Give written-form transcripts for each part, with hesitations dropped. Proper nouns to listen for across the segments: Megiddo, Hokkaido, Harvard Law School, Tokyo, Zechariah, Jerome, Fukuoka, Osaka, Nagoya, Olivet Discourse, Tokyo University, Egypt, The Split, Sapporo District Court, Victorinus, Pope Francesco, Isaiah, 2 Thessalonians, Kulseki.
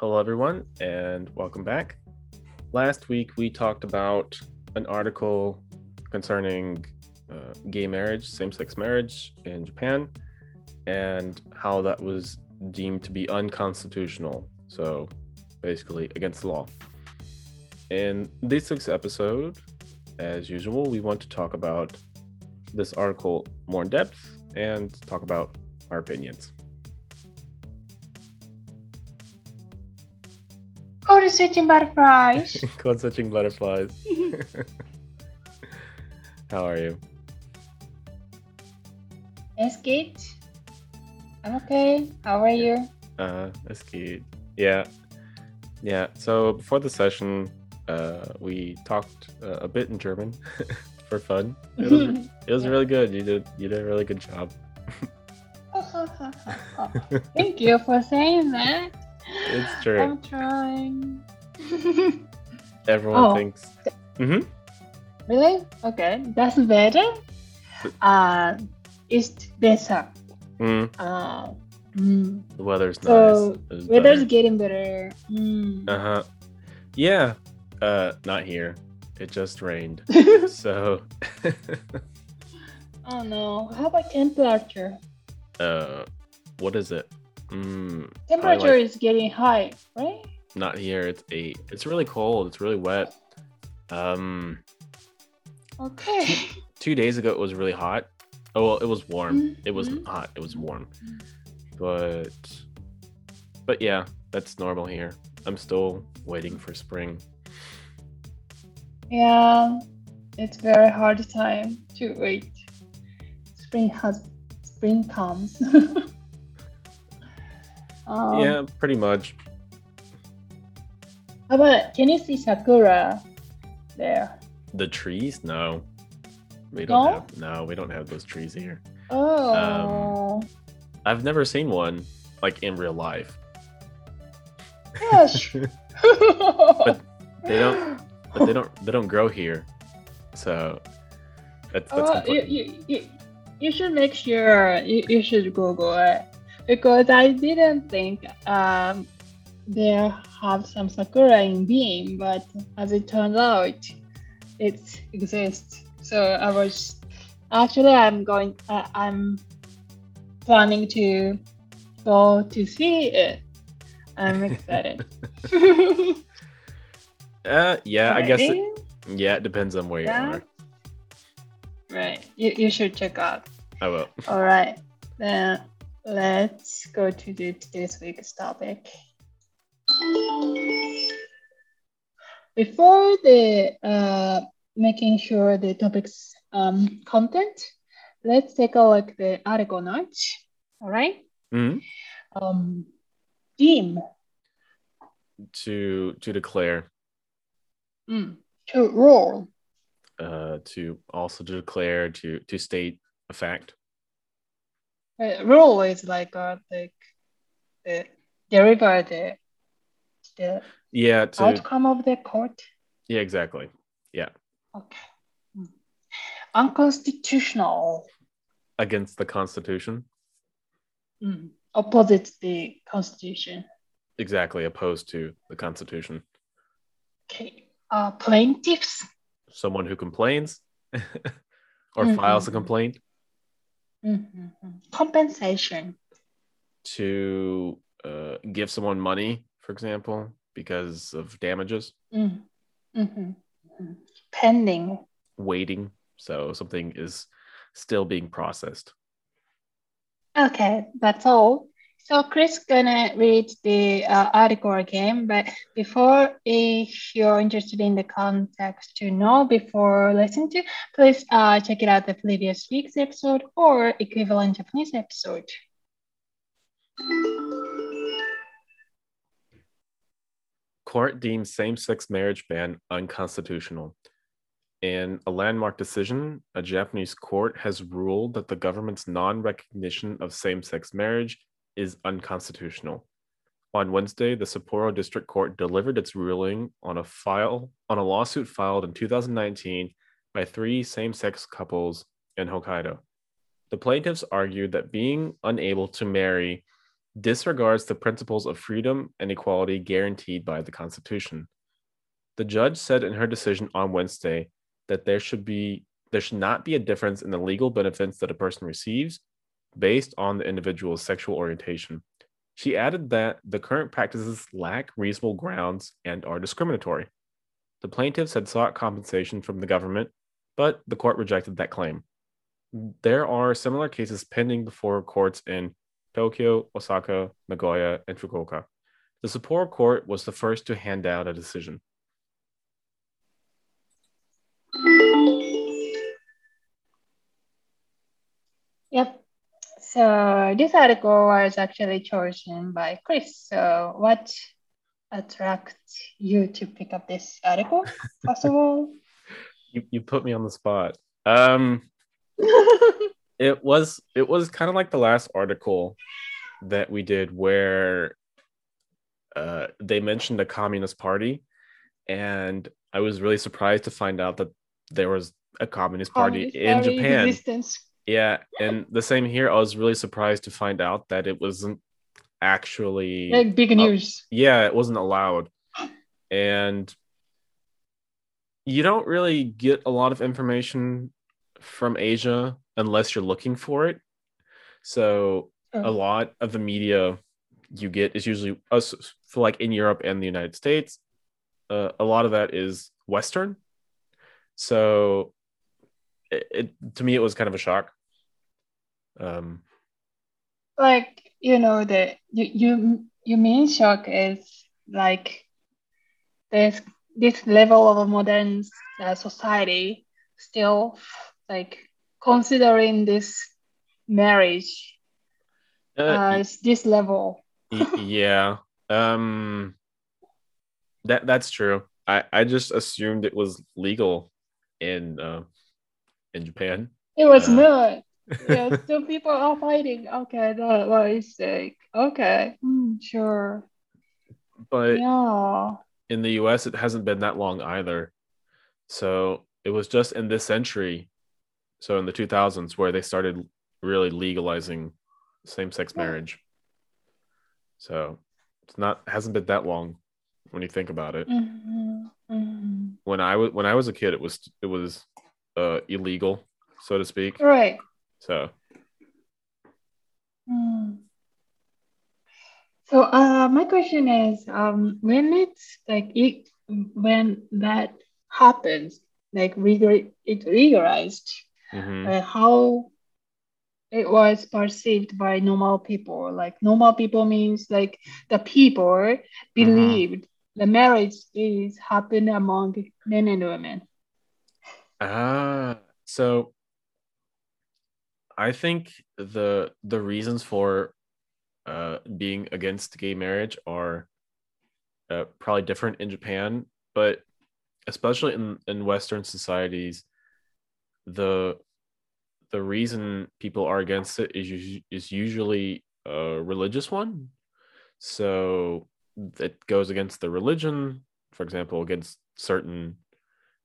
Hello, everyone, and welcome back. Last week, we talked about an article concerning gay marriage, same-sex marriage in Japan, and how that was deemed to be unconstitutional, so basically against the law. In this week's episode, as usual, we want to talk about this article more in depth and talk about our opinions.Code switching butterflies. Code switching butterflies. How are you? It's good. I'm okay. How are you? It's good. Yeah. So before the session, we talked a bit in German for fun. It was really good. You did a really good job. Thank you for saying that.It's true. I'm trying. Everyone thinks. Really? Okay. Das wäre ist besser. The weather's nice. Weather's getting better. Yeah. Not here. It just rained. So. Oh no. How about temperature? What is it?Temperature is getting high, right? Not here. It's 8. It's really cold. It's really wet. Okay. Two days ago, it was really hot. Oh, well, it was warm. It wasn't hot. It was warm. But yeah, that's normal here. I'm still waiting for spring. Yeah, it's very hard time to wait. Spring comes. Yeah, pretty much. How about, can you see sakura there? The trees? No. We don't have those trees here. Oh. I've never seen one, like, in real life. Gosh. But they don't grow here. So that's you should make sure you should Google it.Because I didn't think they have some sakura in being, but as it turns out, it exists. So I'm planning to go to see it. I'm excited. I guess. It depends on where you are. Right. You should check out. I will. All right. Then.Let's go to this week's topic. Before the making sure the topic's content, let's take a look at the article notes. All right? Deem. To declare. To rule. To also to declare, to state a fact.Rule is like the derivative, the outcome of the court. Yeah, exactly. Yeah. Okay. Unconstitutional. Against the Constitution. Opposite the Constitution. Exactly, opposed to the Constitution. Okay. Plaintiffs. Someone who complains or files a complaint.Compensation. To give someone money, for example, because of damages. Pending. Waiting. So something is still being processed. Okay, that's all. So Chris gonna read the article again, but before, if you're interested in the context to know before listening to, please check it out the previous week's episode or equivalent Japanese episode. Court deems same-sex marriage ban unconstitutional. In a landmark decision, a Japanese court has ruled that the government's non-recognition of same-sex marriage is unconstitutional. On Wednesday, the Sapporo District Court delivered its ruling on a lawsuit filed in 2019 by 3 same-sex couples in Hokkaido. The plaintiffs argued that being unable to marry disregards the principles of freedom and equality guaranteed by the Constitution. The judge said in her decision on Wednesday that there should not be a difference in the legal benefits that a person receives based on the individual's sexual orientation. She added that the current practices lack reasonable grounds and are discriminatory. The plaintiffs had sought compensation from the government, but the court rejected that claim. There are similar cases pending before courts in Tokyo, Osaka, Nagoya, and Fukuoka. The Sapporo court was the first to hand out a decision.Yep. So this article was actually chosen by Chris. So what attracts you to pick up this article? First of all, you put me on the spot. It was kind of like the last article that we did where they mentioned the Communist Party, and I was really surprised to find out that there was a Communist Party in Japan. Resistance.Yeah, and the same here. I was really surprised to find out that it wasn't actually like big news. Yeah, it wasn't allowed. And you don't really get a lot of information from Asia unless you're looking for it. So a lot of the media you get is usually us, for like in Europe and the United States. A lot of that is Western. So to me, it was kind of a shock. You mean shock is like there's this level of modern society still like considering this marriage as this level. Yeah, that's true. I just assumed it was legal in Japan. It was not. Yeah, still people are fighting. Okay, that was sick. Okay, sure. But yeah. In the US, it hasn't been that long either. So it was just in this century, so in the 2000s, where they started really legalizing same-sex marriage. So it hasn't been that long when you think about it. Mm-hmm. Mm-hmm. When I was a kid, it was illegal, so to speak. Right. So. So my question is, when that happens, like it legalized, mm-hmm. How it was perceived by normal people. Like normal people means like the people believed the marriage is happening among men and women.So I think the reasons for being against gay marriage are probably different in Japan, but especially in Western societies, the reason people are against it is usually a religious one. So it goes against the religion, for example, against certain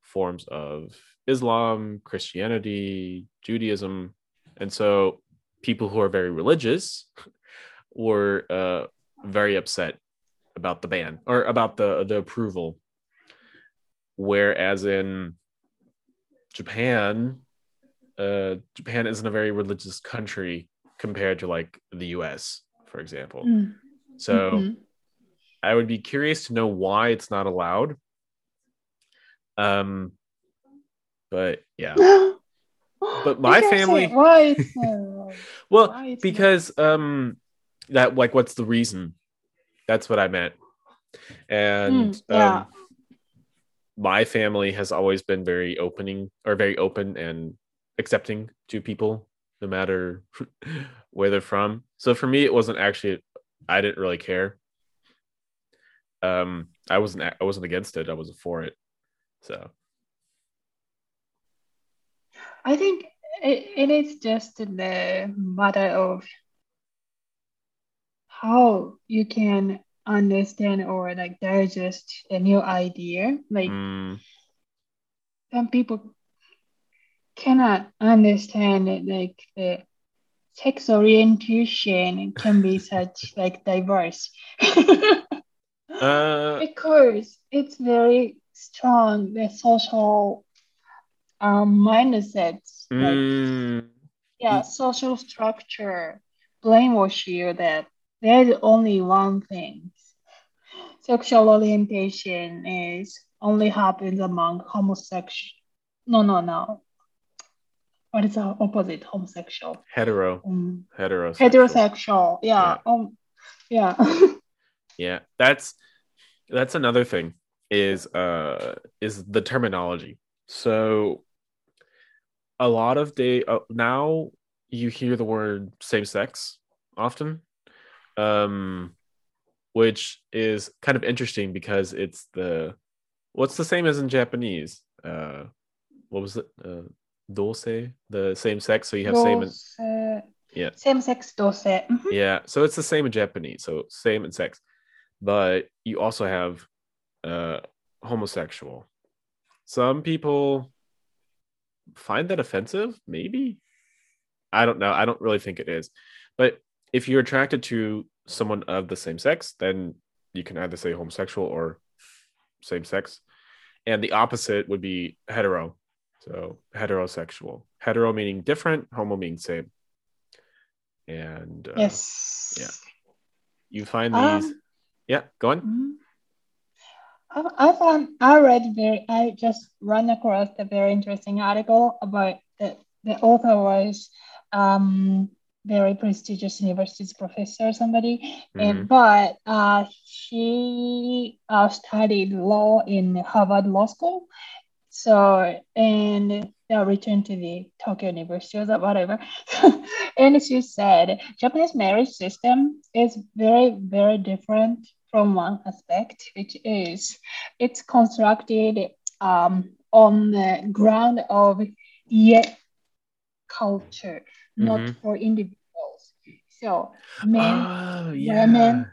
forms of Islam, Christianity, Judaism. And so people who are very religious were very upset about the ban or about the approval. Whereas in Japan, Japan isn't a very religious country compared to like the US, for example. Mm. So I would be curious to know why it's not allowed.But yeah, but my family, why? Well, why because, that like, what's the reason? That's what I meant. And, yeah. My family has always been very open and accepting to people, no matter where they're from. So for me, it wasn't actually, I didn't really care. I wasn't against it. I wasn't for it.So, I think it is just the matter of how you can understand or like digest a new idea. Like some people cannot understand like the sex orientation can be such like diverse because it's very strong, the social mindset, like, yeah, social structure brainwash you that there's only one thing. Sexual orientation is only happens among homosexual. No. What is the opposite? Homosexual. Hetero. Heterosexual. Yeah. Yeah. Yeah. That's another thing is the terminology. So a lot of now you hear the word same sex often, which is kind of interesting because it's what's the same as in Japanese? What was it? Dose, the same sex. So you have dose, same sex dose. Mm-hmm. Yeah, so it's the same in Japanese. So same in sex, but you also have homosexual. Some people find that offensive. Maybe I don't know. I don't really think it is. But if you're attracted to someone of the same sex, then you can either say homosexual or same sex, and the opposite would be hetero. So heterosexual, hetero meaning different, homo meaning same. And yes, yeah, you find these. Yeah, go on. I just ran across a very interesting article about the author was very prestigious university professor, somebody, but she studied law in Harvard Law School. So, and they'll return to the Tokyo University or whatever. And she said, Japanese marriage system is very, very different from one aspect, which is it's constructed on the ground of culture, not for individuals. So women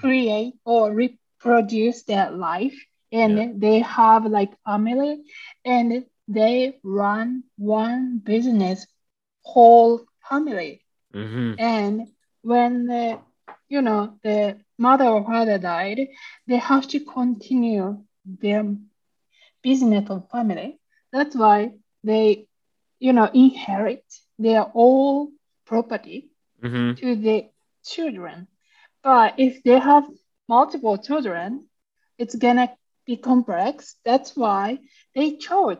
create or reproduce their life. And they have like family, and they run one business, whole family. And when the mother or father died, they have to continue their business of family. That's why they, inherit their all property to the children. But if they have multiple children, it's gonna be complex. That's why they chose,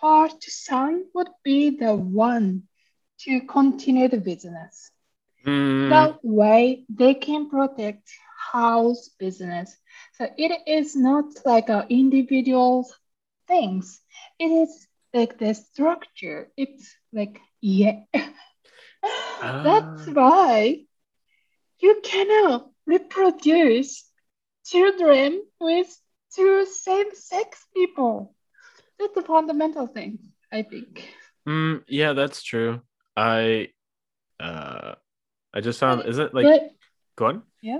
first son would be the one to continue the business. That way they can protect house business. So it is not like an individual things. It is like the structure. It's like, That's why you cannot reproduce children with to same-sex people. That's the fundamental thing, I think. Yeah, that's true. I just found, go on? Yeah.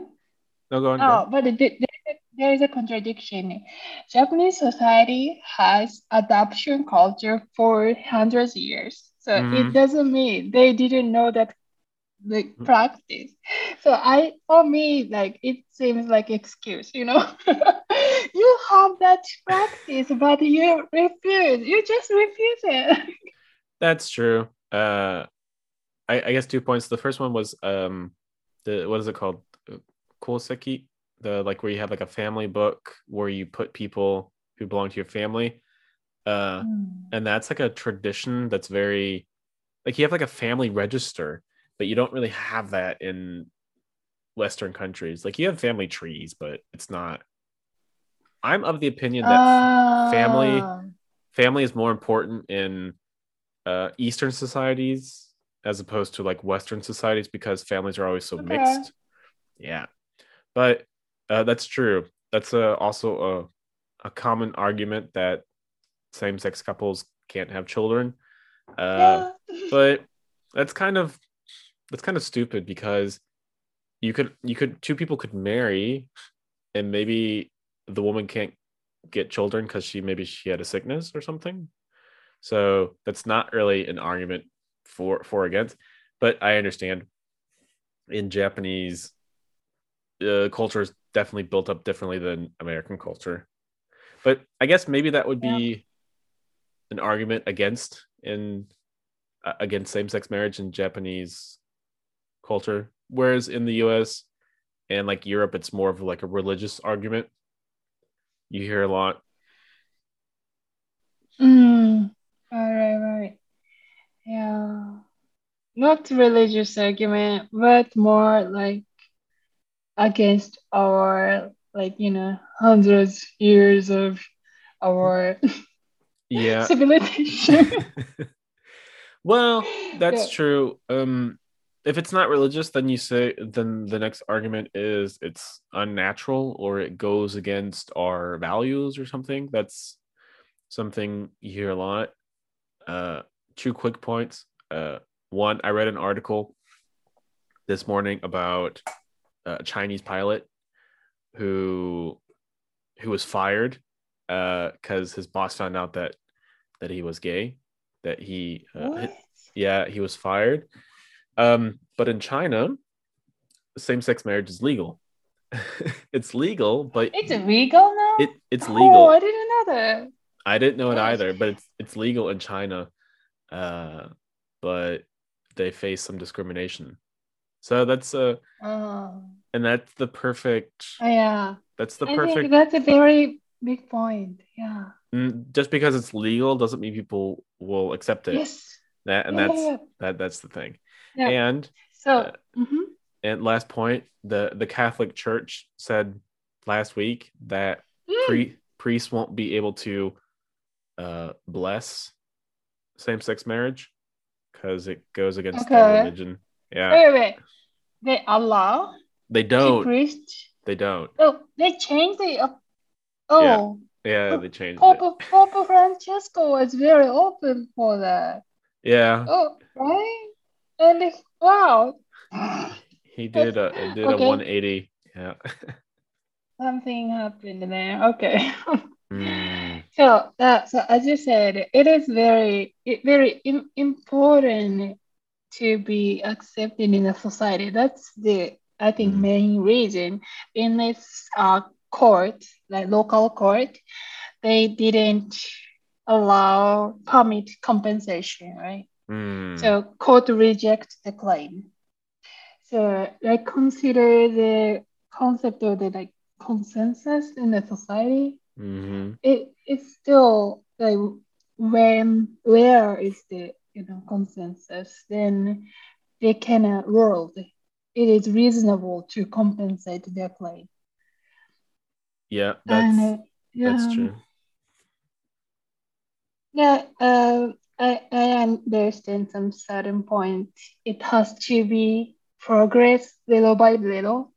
No, go on. But there is a contradiction. Japanese society has adoption culture for hundreds of years. So it doesn't mean they didn't know that the practice. So it seems like excuse, You have that practice, but you refuse. You just refuse it. That's true. I guess 2 points. The first one was what is it called? Kulseki, the where you have a family book where you put people who belong to your family, and that's a tradition that's very you have a family register, but you don't really have that in Western countries. You have family trees, but it's not. I'm of the opinion that family is more important in Eastern societies as opposed to Western societies because families are always so mixed. Yeah, but that's true. That's also a common argument that same-sex couples can't have children. But that's kind of stupid because two people could marry and maybe the woman can't get children because she had a sickness or something. So that's not really an argument for or against. But I understand in Japanese, culture is definitely built up differently than American culture. But I guess maybe that would be an argument against same-sex marriage in Japanese culture. Whereas in the U.S. and like Europe, it's more of like a religious argument. You hear a lot. Right. Yeah. Not religious argument, but more like against our, like, you know, hundreds years of our civilization. Well, that's true. If it's not religious, then the next argument is it's unnatural or it goes against our values or something. That's something you hear a lot. Two quick points. One, I read an article this morning about a Chinese pilot who was fired because his boss found out that he was gay, that he was fired. But in China, same-sex marriage is legal. It's legal, but it's illegal now. It's legal. Oh, I didn't know that. I didn't know it either, but it's legal in China. But they face some discrimination. So that's and that's the perfect. Yeah, that's the perfect. I think that's a very big point. Yeah. Just because it's legal doesn't mean people will accept it. Yes. That's the thing. Yeah. And so, and last point, the Catholic Church said last week that priests won't be able to bless same-sex marriage because it goes against their religion. Yeah. Wait. They allow? They don't. Priests? They don't. Oh, they changed it. Oh. Yeah, they changed it. Pope Francesco was very open for that. Yeah. Oh, right? And he did a 180. Yeah. Something happened there. Okay. So as you said, it is very important to be accepted in the society. That's the main reason. In this court, like local court, they didn't permit compensation, right? So court rejects the claim. So like consider the concept of the like consensus in the society. It's still like where is the consensus? Then they cannot rule it is reasonable to compensate their claim. Yeah, that's true. Yeah. I understand some certain point. It has to be progress little by little.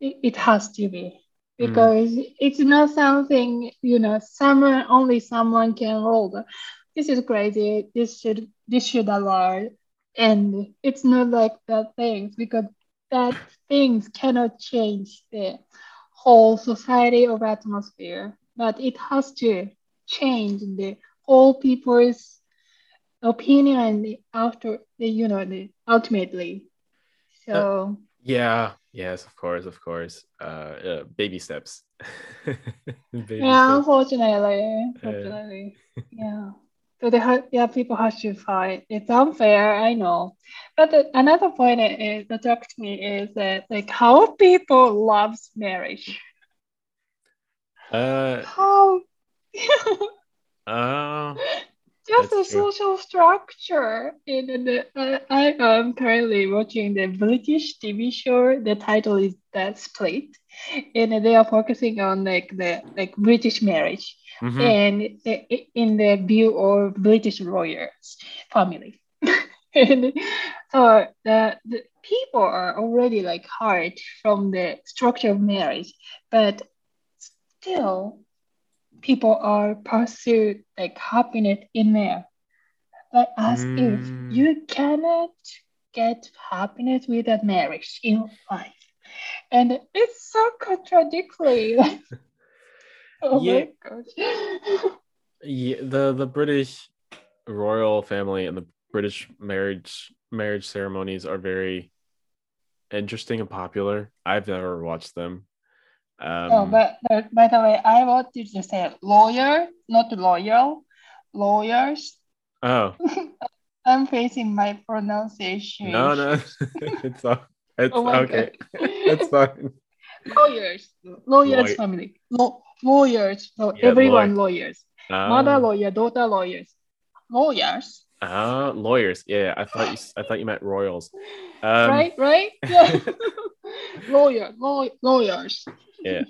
It has to be. Because it's not something, someone can roll. This is crazy. This should allow. And it's not like that things, because that things cannot change the whole society or atmosphere. But it has to change the all people's opinion after ultimately. So yes, of course. Baby steps. Unfortunately. Yeah. So people have to fight. It's unfair, I know. But another point that struck me is that like how people loves marriage. How. Just a social structure. I am currently watching the British TV show. The title is The Split, and they are focusing on like the British marriage and in the view of British lawyers family. And so the people are already like hard from the structure of marriage, but still. People are pursued like happiness in there, but as if you cannot get happiness without marriage in life, and it's so contradictory. My gosh! The British royal family and the British marriage ceremonies are very interesting and popular. I've never watched them. Oh, but by the way, I want you to say lawyer, not loyal, lawyers. Oh. I'm facing my pronunciation. No, it's okay. It's fine. Lawyers family. Lawyers. So yeah, everyone lawyers. Mother lawyer, daughter lawyers. Lawyers. Ah, lawyers. Yeah, I thought you meant royals. Right. Yeah. Lawyers. Yeah.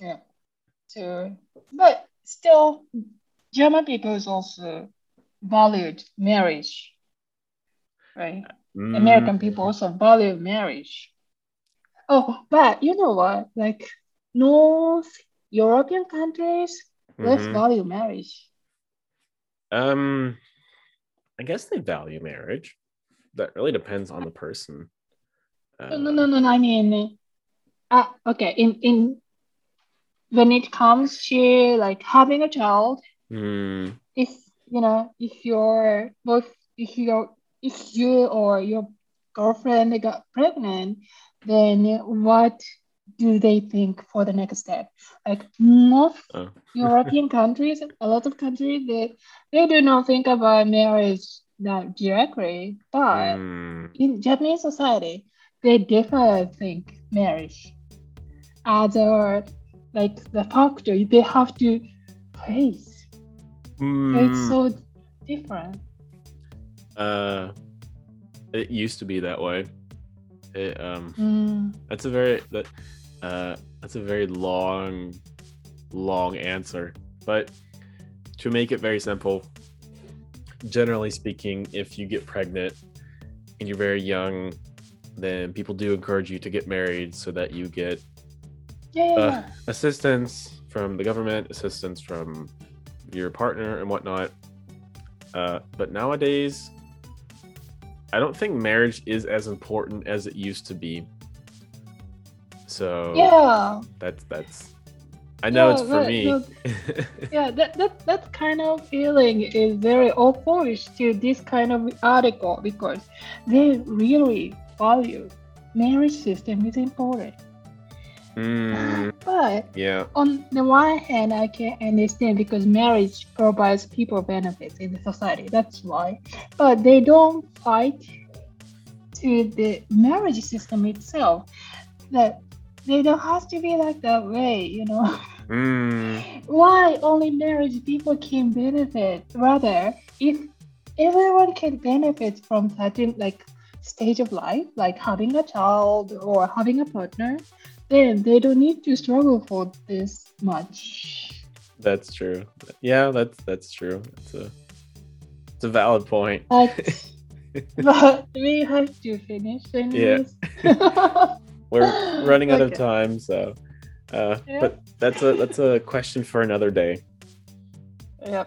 Yeah. So, but still, German people also valued marriage, right? American people also value marriage. Oh, but you know what? Like North European countries less value marriage. I guess they value marriage. That really depends on the person. No. I mean, okay. In when it comes to like having a child. If you or your girlfriend got pregnant, then what do they think for the next step? Like most European countries, a lot of countries, they do not think about marriage that directly. But in Japanese society, they definitely think marriage as the factor they have to face. It's so different. It used to be that way. That's a very long answer. But to make it very simple, generally speaking, if you get pregnant and you're very young, then people do encourage you to get married so that you get assistance from the government, assistance from your partner and whatnot, but nowadays I don't think marriage is as important as it used to be. So that's I know it's for me. That kind of feeling is very opposed to this kind of article because they really value marriage system is important. But on the one hand, I can understand because marriage provides people benefits in the society. That's why. But they don't fight to the marriage system itself. That they don't have to be like that way, you know. Why only marriage people can benefit? Rather, if everyone can benefit from certain stage of life, like having a child or having a partner, then they don't need to struggle for this much. That's true. Yeah, that's true. It's a valid point. But we have to finish. We're running out of time, so. But that's a question for another day. Yeah.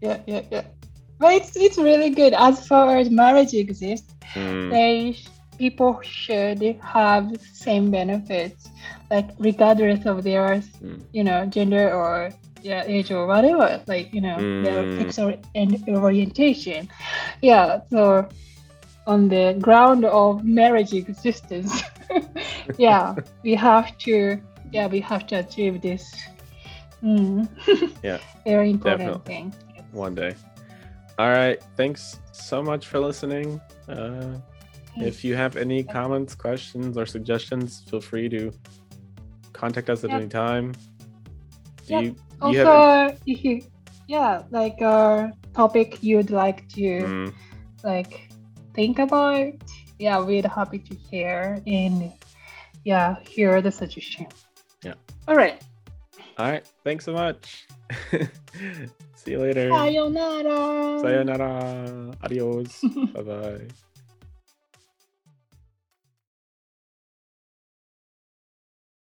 But it's really good. As far as marriage exists, people should have same benefits, regardless of their, gender or age or whatever, their sexual and orientation. Yeah, so on the ground of marriage existence, we have to achieve this. Very important thing. One day. All right. Thanks so much for listening. If you have any comments, questions, or suggestions, feel free to contact us at any time. If you a topic you'd like to think about, we're happy to hear and hear the suggestion. Yeah. All right. Thanks so much. See you later. Sayonara. Sayonara. Adios. Bye bye.